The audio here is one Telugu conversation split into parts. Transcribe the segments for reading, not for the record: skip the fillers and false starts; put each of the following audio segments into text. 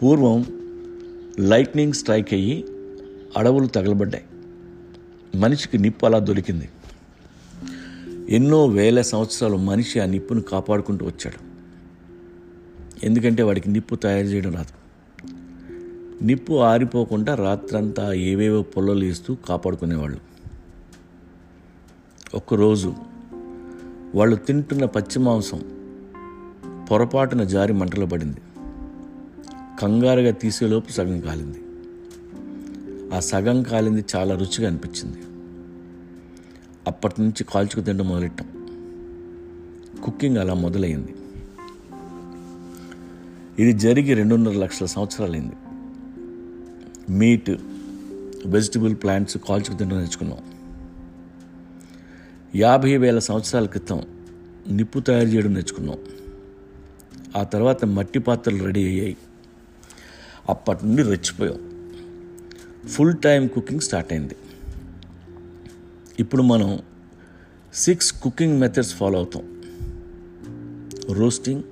పూర్వం లైట్నింగ్ స్ట్రైక్ అయ్యి అడవులు తగలబడ్డాయి. మనిషికి నిప్పు అలా దొరికింది. ఎన్నో వేల సంవత్సరాలు మనిషి ఆ నిప్పును కాపాడుకుంటూ వచ్చాడు. ఎందుకంటే వాడికి నిప్పు తయారు చేయడం రాదు. నిప్పు ఆరిపోకుండా రాత్రంతా ఏవేవో పొల్లలు వేస్తూ కాపాడుకునేవాళ్ళు. ఒక్కరోజు వాళ్ళు తింటున్న పచ్చి మాంసం పొరపాటున జారి మంటలో పడింది. కంగారుగా తీసేలోపు సగం కాలింది. ఆ సగం కాలింది చాలా రుచిగా అనిపించింది. అప్పటి నుంచి కాల్చుకు తినడం మొదలెట్టాం. కుకింగ్ అలా మొదలైంది. ఇది జరిగి 2.5 లక్షల సంవత్సరాలైంది. మీట్, వెజిటబుల్, ప్లాంట్స్ కాల్చుకు తినడం నేర్చుకున్నాం. 50,000 సంవత్సరాల క్రితం నిప్పు తయారు చేయడం నేర్చుకున్నాం. ఆ తర్వాత మట్టి పాత్రలు రెడీ అయ్యాయి. అప్పటి నుండి రెచ్చిపోయాం. ఫుల్ టైం కుకింగ్ స్టార్ట్ అయింది. ఇప్పుడు మనం 6 కుకింగ్ మెథడ్స్ ఫాలో అవుతాం. Roasting,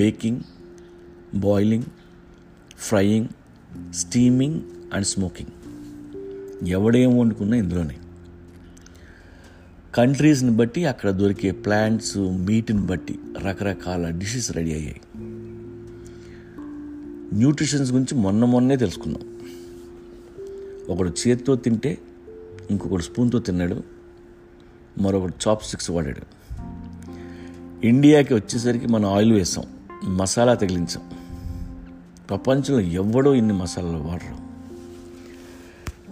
baking, boiling, frying, steaming and smoking. ఎవడేం వండుకున్నా ఇందులోనే. కంట్రీస్ని బట్టి, అక్కడ దొరికే ప్లాంట్స్, మీట్ని బట్టి రకరకాల డిషెస్ రెడీ అయ్యాయి. న్యూట్రిషన్స్ గురించి మొన్నే తెలుసుకున్నాం. ఒకడు చేతితో తింటే ఇంకొకడు స్పూన్తో తిన్నాడు, మరొకడు చాప్ స్టిక్స్ వాడాడు. ఇండియాకి వచ్చేసరికి మనం ఆయిల్ వేసాం, మసాలా తగిలించాం. ప్రపంచంలో ఎవడో ఇన్ని మసాలాలు వాడరు.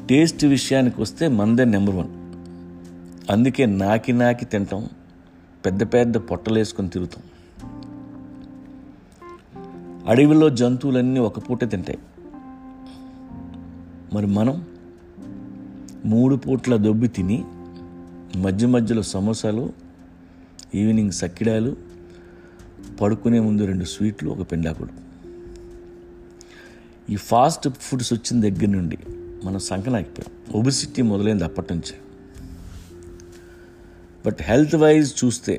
టేస్ట్ విషయానికి వస్తే మనదే నెంబర్ 1. అందుకే నాకి తింటాం, పెద్ద పెద్ద పొట్టలు వేసుకొని తిరుగుతాం. అడవిలో జంతువులన్నీ ఒక పూటే తింటాయి, మరి మనం 3 పూట్ల దొబ్బి తిని మధ్యలో సమోసాలు, ఈవినింగ్ సక్కిడాలు, పడుకునే ముందు 2 స్వీట్లు, ఒక పెండాకుడు. ఈ ఫాస్ట్ ఫుడ్స్ వచ్చిన దగ్గర నుండి మనం సంకనాగిపోయాం. ఒబిసిటీ మొదలైంది అప్పటి నుంచే. బట్ హెల్త్ వైజ్ చూస్తే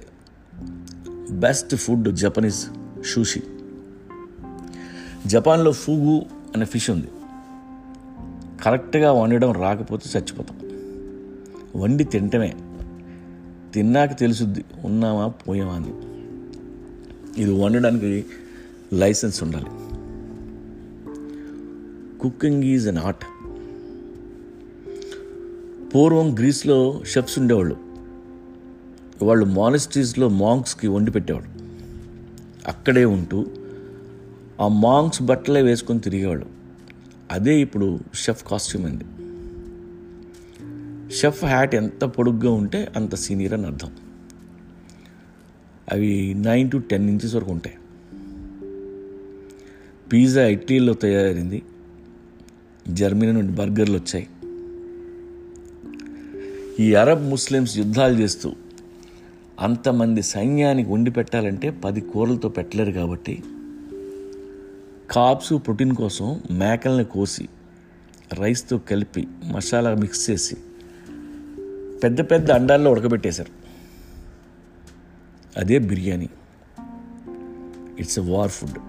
బెస్ట్ ఫుడ్ జపనీస్ షూషీ. జపాన్లో ఫూగు అనే ఫిష్ ఉంది. కరెక్ట్గా వండడం రాకపోతే చచ్చిపోతాం. వండి తింటమే, తిన్నాక తెలుసుద్ది ఉన్నామా పోయామా అని. ఇది వండడానికి లైసెన్స్ ఉండాలి. Cooking is an art. పూర్వం గ్రీస్లో షెఫ్స్ ఉండేవాళ్ళు. వాళ్ళు మానస్ట్రీస్లో మాంక్స్కి వండి పెట్టేవాడు. అక్కడే ఉంటూ ఆ మాంక్స్ బట్టలే వేసుకొని తిరిగేవాళ్ళు. అదే ఇప్పుడు షెఫ్ కాస్ట్యూమ్ అయింది. షెఫ్ హ్యాట్ ఎంత పొడుగ్గా ఉంటే అంత సీనియర్ అని అర్థం. అవి 9 to 10 ఇంచెస్ వరకు ఉంటాయి. పిజ్జా ఇటలీలో తయారైంది. జర్మనీ నుండి బర్గర్లు వచ్చాయి. ఈ అరబ్ ముస్లిమ్స్ యుద్ధాలు చేస్తూ అంతమంది సైన్యానికి వండి పెట్టాలంటే 10 కూరలతో పెట్టలేరు. కాబట్టి కార్బ్స్, ప్రోటీన్ కోసం మేకల్ని కోసి రైస్తో కలిపి మసాలా మిక్స్ చేసి పెద్ద పెద్ద అండాల్లో ఉడకబెట్టేశారు. అదే biryani. It's a war food.